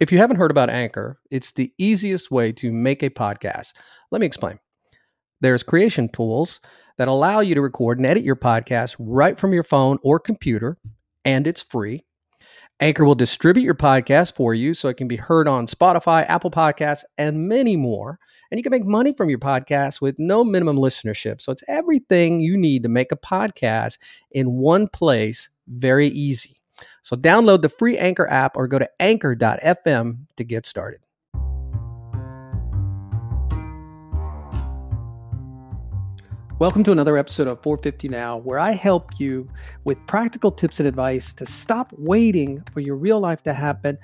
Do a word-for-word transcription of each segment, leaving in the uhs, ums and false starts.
If you haven't heard about Anchor, it's the easiest way to make a podcast. Let me explain. There's creation tools that allow you to record and edit your podcast right from your phone or computer, and it's free. Anchor will distribute your podcast for you so it can be heard on Spotify, Apple Podcasts, and many more. And you can make money from your podcast with no minimum listenership. So it's everything you need to make a podcast in one place, very easy. So download the free Anchor app or go to anchor dot f m to get started. Welcome to another episode of four fifty Now, where I help you with practical tips and advice to stop waiting for your real life to happen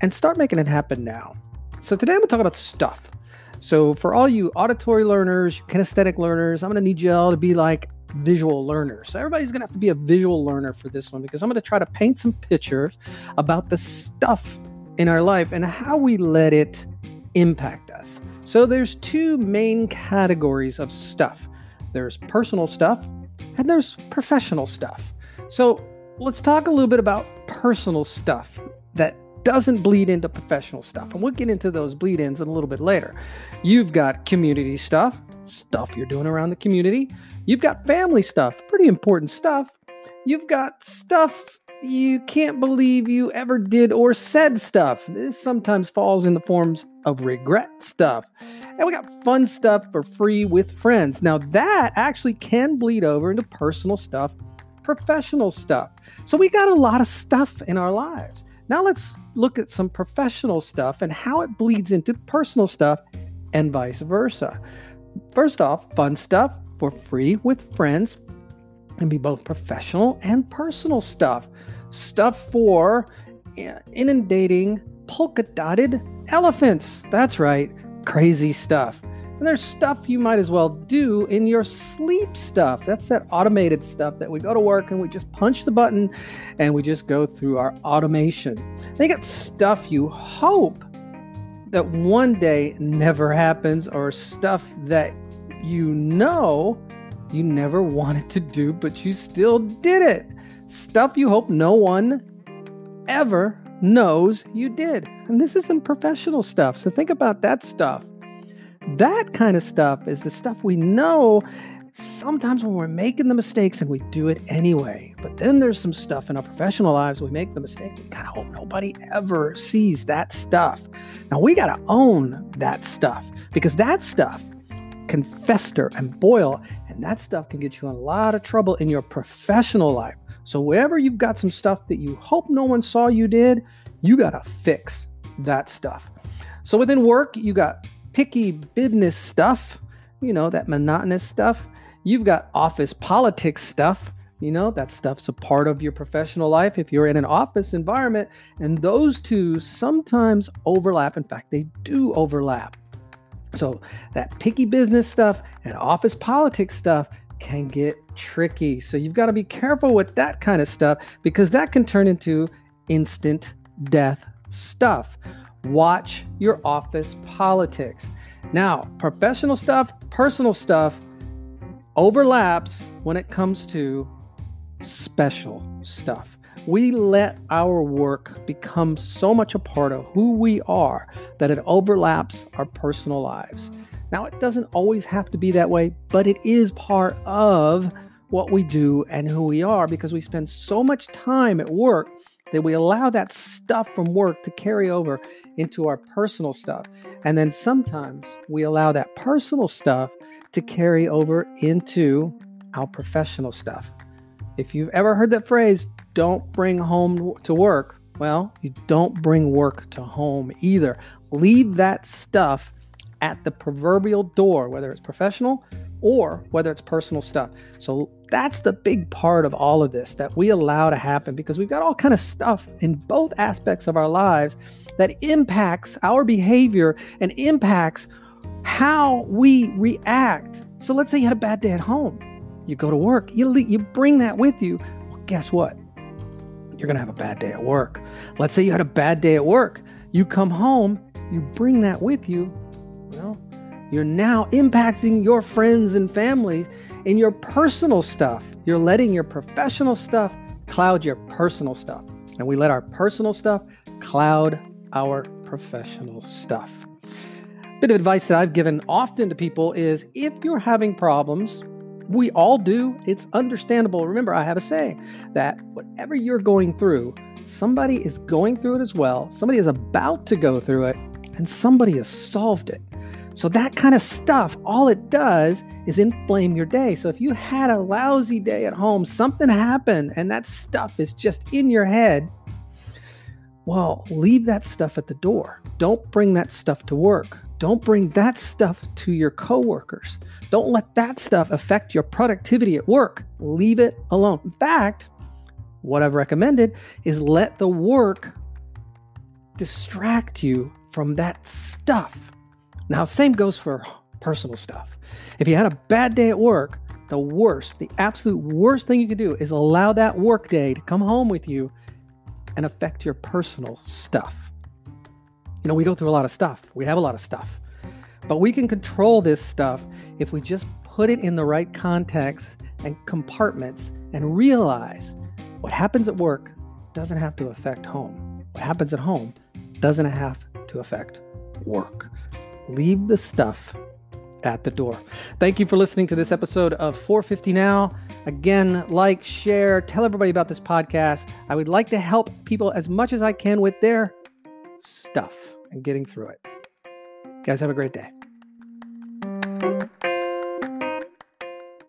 and start making it happen now. So today I'm going to talk about stuff. So for all you auditory learners, kinesthetic learners, I'm going to need you all to be like visual learners. So everybody's going to have to be a visual learner for this one, because I'm going to try to paint some pictures about the stuff in our life and how we let it impact us. So there's two main categories of stuff. There's personal stuff and there's professional stuff. So let's talk a little bit about personal stuff that doesn't bleed into professional stuff. And we'll get into those bleed-ins in a little bit later. You've got community stuff, stuff you're doing around the community. You've got family stuff, pretty important stuff. You've got stuff you can't believe you ever did or said stuff. This sometimes falls in the forms of regret stuff. And we got fun stuff for free with friends. Now that actually can bleed over into personal stuff, professional stuff. So we got a lot of stuff in our lives. Now let's look at some professional stuff and how it bleeds into personal stuff and vice versa. First off, fun stuff for free with friends can be both professional and personal stuff. Stuff for inundating polka-dotted elephants. That's right, crazy stuff. And there's stuff you might as well do in your sleep stuff. That's that automated stuff that we go to work and we just punch the button and we just go through our automation. They got stuff you hope that one day never happens, or stuff that you know you never wanted to do, but you still did it. Stuff you hope no one ever knows you did. And this isn't professional stuff. So think about that stuff. That kind of stuff is the stuff we know sometimes when we're making the mistakes and we do it anyway. But then there's some stuff in our professional lives we make the mistake. We kind of hope nobody ever sees that stuff. Now we got to own that stuff, because that stuff can fester and boil, and that stuff can get you in a lot of trouble in your professional life. So wherever you've got some stuff that you hope no one saw you did, you got to fix that stuff. So within work, you got picky business stuff, you know, that monotonous stuff. You've got office politics stuff, you know, that stuff's a part of your professional life if you're in an office environment. And those two sometimes overlap. In fact, they do overlap. So that picky business stuff and office politics stuff can get tricky. So you've got to be careful with that kind of stuff, because that can turn into instant death stuff. Watch your office politics. Now, professional stuff, personal stuff overlaps when it comes to special stuff. We let our work become so much a part of who we are that it overlaps our personal lives. Now, it doesn't always have to be that way, but it is part of what we do and who we are, because we spend so much time at work that we allow that stuff from work to carry over into our personal stuff. And then sometimes we allow that personal stuff to carry over into our professional stuff. If you've ever heard that phrase, don't bring home to work, well, you don't bring work to home either. Leave that stuff at the proverbial door, whether it's professional or whether it's personal stuff. So that's the big part of all of this that we allow to happen, because we've got all kind of stuff in both aspects of our lives that impacts our behavior and impacts how we react. So let's say you had a bad day at home. You go to work, you, you bring that with you. Well, guess what? You're going to have a bad day at work. Let's say you had a bad day at work. You come home, you bring that with you. Well, you're now impacting your friends and family in your personal stuff. You're letting your professional stuff cloud your personal stuff. And we let our personal stuff cloud our professional stuff. Bit of advice that I've given often to people is if you're having problems, we all do, it's understandable. Remember, I have a saying that whatever you're going through, somebody is going through it as well. Somebody is about to go through it, and somebody has solved it. So that kind of stuff, all it does is inflame your day. So if you had a lousy day at home, something happened, and that stuff is just in your head, well, leave that stuff at the door. Don't bring that stuff to work. Don't bring that stuff to your coworkers. Don't let that stuff affect your productivity at work. Leave it alone. In fact, what I've recommended is let the work distract you from that stuff. Now, same goes for personal stuff. If you had a bad day at work, the worst, the absolute worst thing you could do is allow that work day to come home with you and affect your personal stuff. You know, we go through a lot of stuff. We have a lot of stuff. But we can control this stuff if we just put it in the right context and compartments and realize what happens at work doesn't have to affect home. What happens at home doesn't have to affect work. Leave the stuff at the door. Thank you for listening to this episode of four fifty Now. Again, like, share, tell everybody about this podcast. I would like to help people as much as I can with their stuff and getting through it. You guys have a great day.